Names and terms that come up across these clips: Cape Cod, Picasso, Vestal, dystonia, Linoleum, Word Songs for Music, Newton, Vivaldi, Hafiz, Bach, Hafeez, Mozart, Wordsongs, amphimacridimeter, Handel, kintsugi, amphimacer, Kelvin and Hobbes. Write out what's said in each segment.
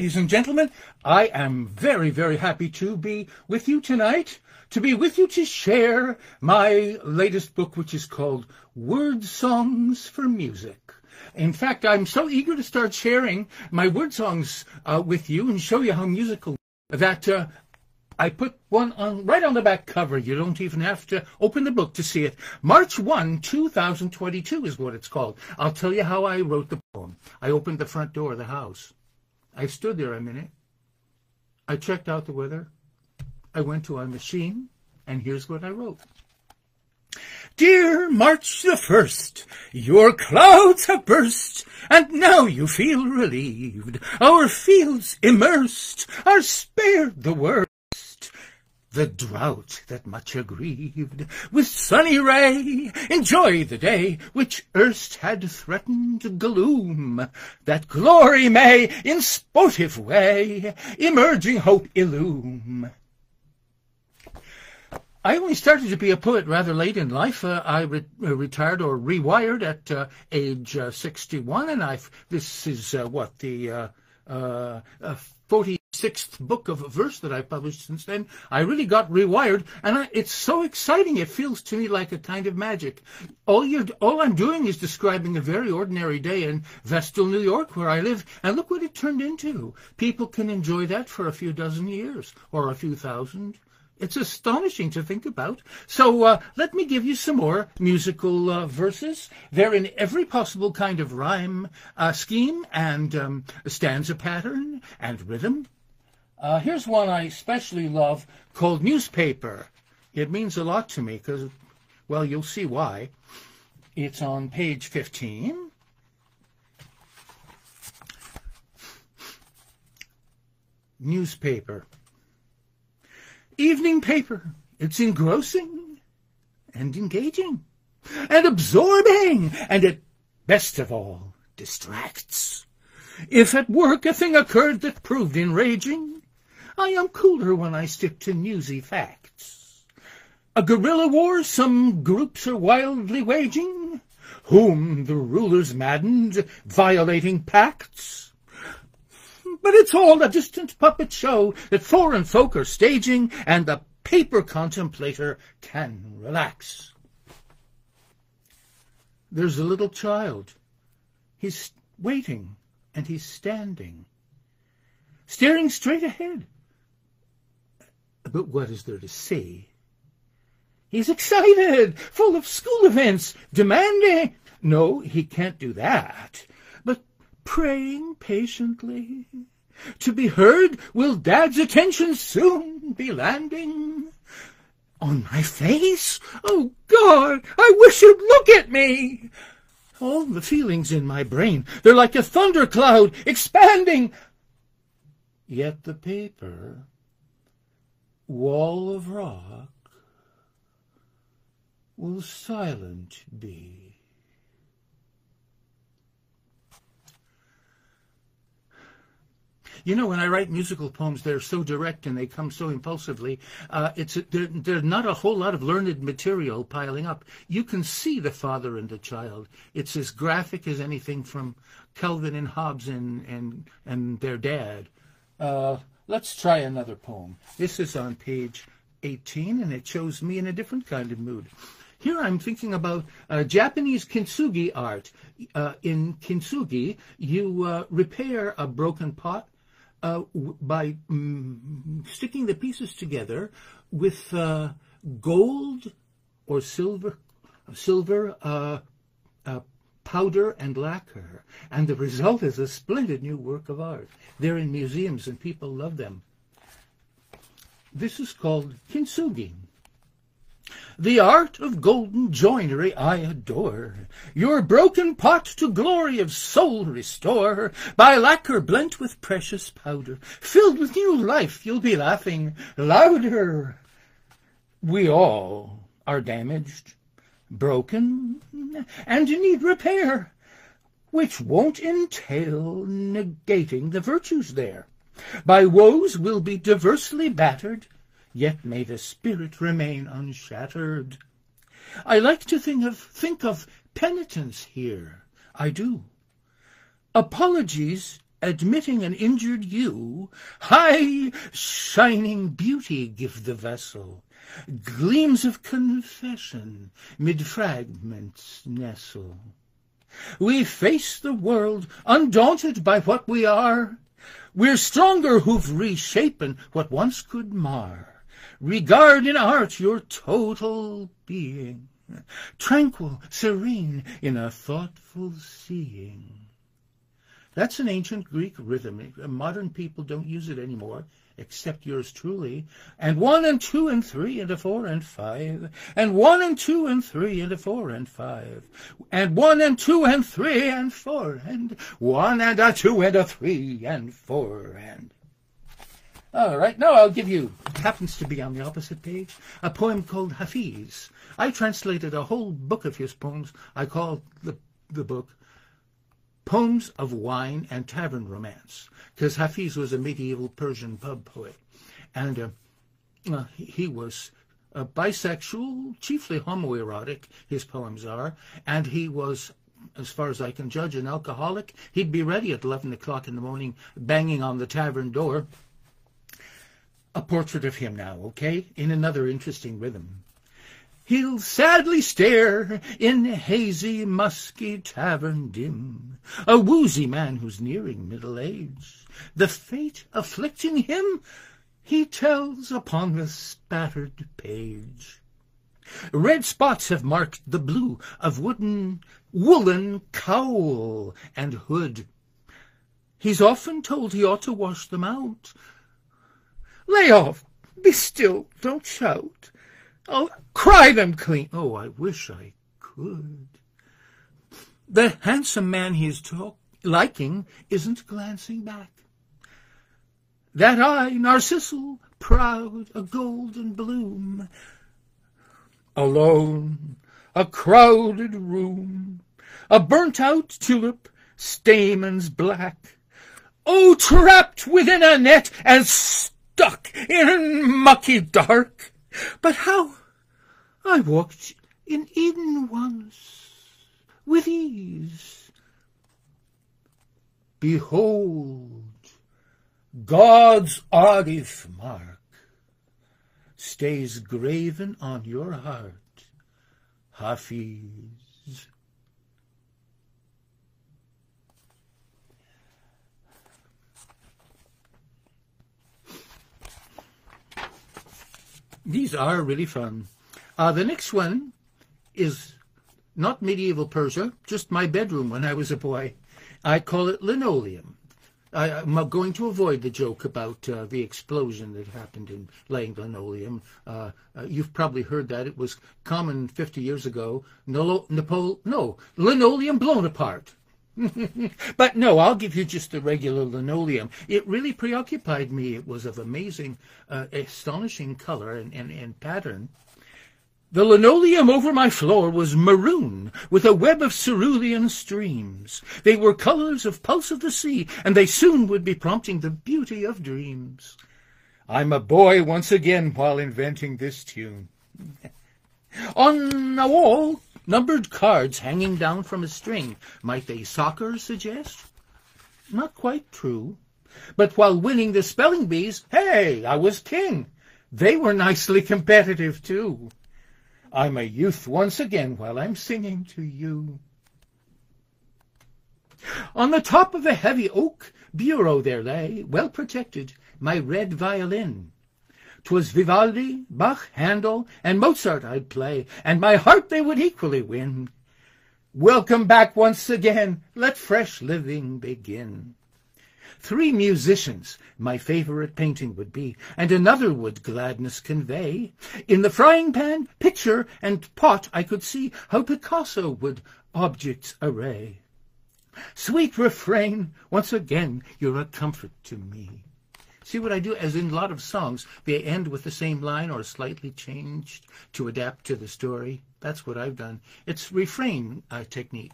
Ladies and gentlemen, I am very, very happy to be with you tonight, to share my latest book, which is called Word Songs for Music. In fact, I'm so eager to start sharing my word songs with you and show you how musical that I put one on right on the back cover. You don't even have to open the book to see it. March 1, 2022 is what it's called. I'll tell you how I wrote the poem. I opened the front door of the house. I stood there a minute. I checked out the weather. I went to a machine, and here's what I wrote. Dear March the 1st, your clouds have burst, and now you feel relieved. Our fields immersed are spared the worst. The drought that much aggrieved, with sunny ray, enjoy the day which erst had threatened gloom, that glory may, in sportive way, emerging hope illume. I only started to be a poet rather late in life. I retired or rewired at age 61, and this is, what, the 46th book of verse that I've published since then. I really got rewired, and it's so exciting. It feels to me like a kind of magic. All I'm doing is describing a very ordinary day in Vestal, New York, where I live, and look what it turned into. People can enjoy that for a few dozen years, or a few thousand. It's astonishing to think about. So let me give you some more musical verses. They're in every possible kind of rhyme scheme and stanza pattern and rhythm. Here's one I especially love called Newspaper. It means a lot to me because, well, you'll see why. It's on page 15. Newspaper. Evening paper. It's engrossing and engaging and absorbing, and it, best of all, distracts. If at work a thing occurred that proved enraging, I am cooler when I stick to newsy facts. A guerrilla war some groups are wildly waging, whom the rulers maddened, violating pacts. But it's all a distant puppet show that foreign folk are staging, and the paper contemplator can relax. There's a little child. He's waiting, and he's standing, staring straight ahead. But what is there to see? He's excited, full of school events, demanding. No, he can't do that. Praying patiently to be heard, will Dad's attention soon be landing on my face? Oh, God, I wish you'd look at me. All the feelings in my brain, they're like a thundercloud expanding. Yet the paper, wall of rock, will silent be. You know, when I write musical poems, they're so direct and they come so impulsively. There's not a whole lot of learned material piling up. You can see the father and the child. It's as graphic as anything from Kelvin and Hobbes and their dad. Let's try another poem. This is on page 18, and it shows me in a different kind of mood. Here I'm thinking about Japanese kintsugi art. In kintsugi, you repair a broken pot by sticking the pieces together with gold or silver powder and lacquer, and the result is a splendid new work of art. They're in museums and people love them. This is called kintsugi. The art of golden joinery I adore, your broken pot to glory of soul restore, by lacquer blent with precious powder, filled with new life you'll be laughing louder. We all are damaged, broken, and need repair, which won't entail negating the virtues there. By woes we'll be diversely battered, yet may the spirit remain unshattered. I like to think of penitence here. I do. Apologies admitting an injured you, high shining beauty give the vessel, gleams of confession mid fragments nestle. We face the world undaunted by what we are, we're stronger who've reshapen what once could mar. Regard in art your total being, tranquil, serene, in a thoughtful seeing. That's an ancient Greek rhythm. Modern people don't use it anymore, except yours truly. And 1 and 2 and 3 and a 4 and 5. And 1 and 2 and 3 and a 4 and 5. And 1 and 2 and 3 and 4. And 1 and a 2 and a 3 and 4. And all right, now I'll give you, happens to be on the opposite page, a poem called Hafeez. I translated a whole book of his poems. I called the book Poems of Wine and Tavern Romance, because Hafeez was a medieval Persian pub poet, and he was bisexual, chiefly homoerotic, his poems are, and he was, as far as I can judge, an alcoholic. He'd be ready at 11 o'clock in the morning, banging on the tavern door. A portrait of him now, okay, in another interesting rhythm. He'll sadly stare in hazy, musky tavern dim, a woozy man who's nearing middle age. The fate afflicting him, he tells upon the spattered page. Red spots have marked the blue of woolen cowl and hood. He's often told he ought to wash them out. Lay off, be still, don't shout. I'll cry them clean. Oh, I wish I could. The handsome man he's liking isn't glancing back. That eye, narcissal, proud, a golden bloom. Alone, a crowded room, a burnt-out tulip, stamens black. Oh, trapped within a net and stuck in mucky dark. But how? I walked in Eden once, with ease. Behold, God's artif mark stays graven on your heart, Hafiz. These are really fun. The next one is not medieval Persia, just my bedroom when I was a boy. I call it Linoleum. I'm going to avoid the joke about the explosion that happened in laying linoleum. You've probably heard that. It was common 50 years ago. Linoleum blown apart. But no, I'll give you just the regular linoleum. It really preoccupied me. It was of amazing, astonishing color and pattern. The linoleum over my floor was maroon, with a web of cerulean streams. They were colors of pulse of the sea, and they soon would be prompting the beauty of dreams. I'm a boy once again while inventing this tune. On a wall, numbered cards hanging down from a string. Might they soccer suggest? Not quite true. But while winning the spelling bees, hey, I was king. They were nicely competitive, too. I'm a youth once again while I'm singing to you. On the top of a heavy oak bureau there lay, well protected, my red violin. 'Twas Vivaldi, Bach, Handel, and Mozart I'd play, and my heart they would equally win. Welcome back once again, let fresh living begin. 3 musicians my favorite painting would be, and another would gladness convey. In the frying pan, pitcher, and pot I could see how Picasso would objects array. Sweet refrain, once again you're a comfort to me. See what I do? As in a lot of songs, they end with the same line or slightly changed to adapt to the story. That's what I've done. It's refrain technique.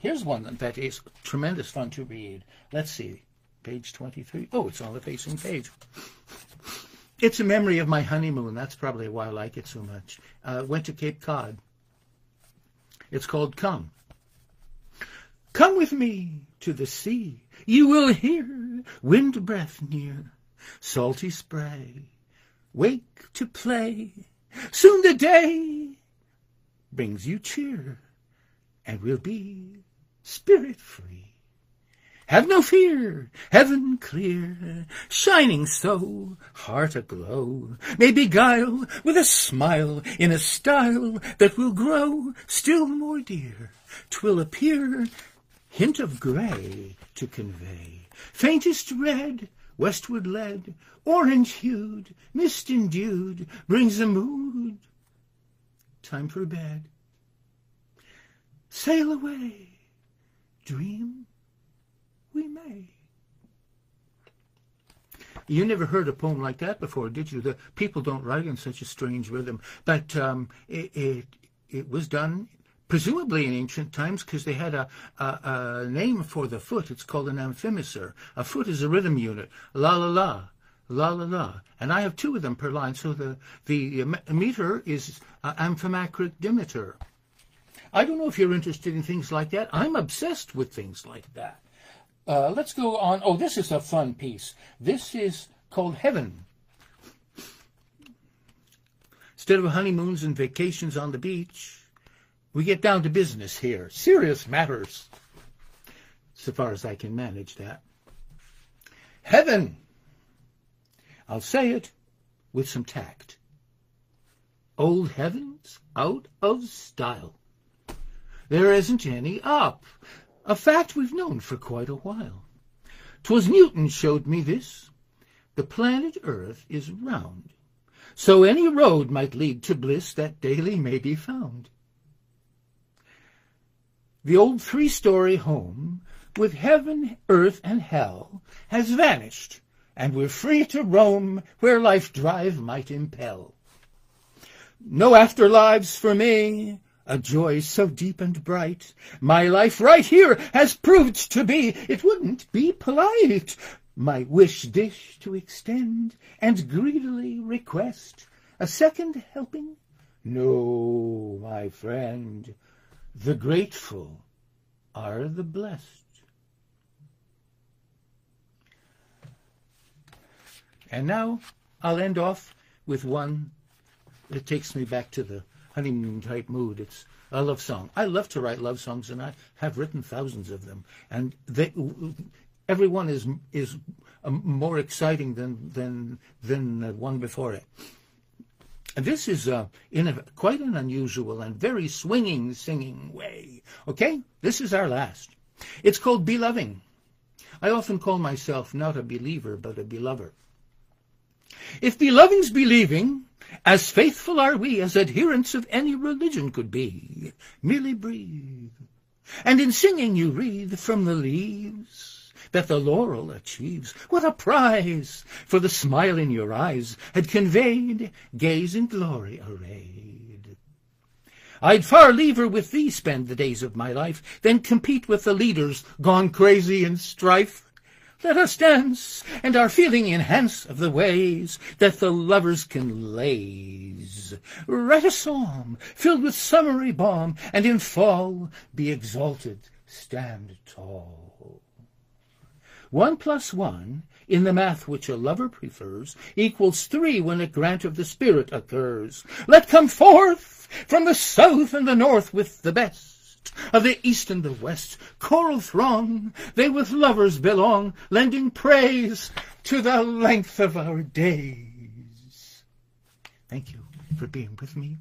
Here's one that is tremendous fun to read. Let's see, page 23. Oh, it's on the facing page. It's a memory of my honeymoon. That's probably why I like it so much. Went to Cape Cod. It's called Come. Come with me to the sea. You will hear wind breath near, salty spray, wake to play. Soon the day brings you cheer, and will be spirit-free. Have no fear, heaven clear, shining so, heart aglow, may beguile with a smile in a style that will grow still more dear. 'Twill appear hint of grey to convey, faintest red, westward led, orange-hued, mist-endued, brings a mood. Time for bed. Sail away, dream we may. You never heard a poem like that before, did you? The people don't write in such a strange rhythm. But it was done presumably in ancient times, because they had a name for the foot. It's called an amphimacer. A foot is a rhythm unit. La la la, la la la. And I have two of them per line. So the meter is amphimacridimeter. I don't know if you're interested in things like that. I'm obsessed with things like that. Let's go on. Oh, this is a fun piece. This is called Heaven. Instead of honeymoons and vacations on the beach, we get down to business here. Serious matters, so far as I can manage that. Heaven. I'll say it with some tact. Old heaven's out of style. There isn't any up, a fact we've known for quite a while. 'Twas Newton showed me this. The planet Earth is round, so any road might lead to bliss that daily may be found. The old three-story home with heaven, earth, and hell has vanished, and we're free to roam where life drive might impel. No afterlives for me, a joy so deep and bright. My life right here has proved to be, it wouldn't be polite, my wish dish to extend and greedily request a second helping. No, my friend. The grateful are the blessed. And now I'll end off with one that takes me back to the honeymoon type mood. It's a love song. I love to write love songs, and I have written thousands of them. And every one is more exciting than the one before it. And this is quite an unusual and very swinging singing way. Okay? This is our last. It's called Beloving. I often call myself not a believer, but a belover. If beloving's believing, as faithful are we as adherents of any religion could be. Merely breathe. And in singing you read from the leaves that the laurel achieves. What a prize! For the smile in your eyes had conveyed gaze in glory arrayed. I'd far liever with thee spend the days of my life than compete with the leaders gone crazy in strife. Let us dance, and our feeling enhance of the ways that the lovers can laze. Write a psalm filled with summery balm, and in fall be exalted, stand tall. 1 + 1 in the math which a lover prefers equals 3 when a grant of the Spirit occurs. Let come forth from the south and the north with the best of the east and the west. Choral throng, they with lovers belong, lending praise to the length of our days. Thank you for being with me.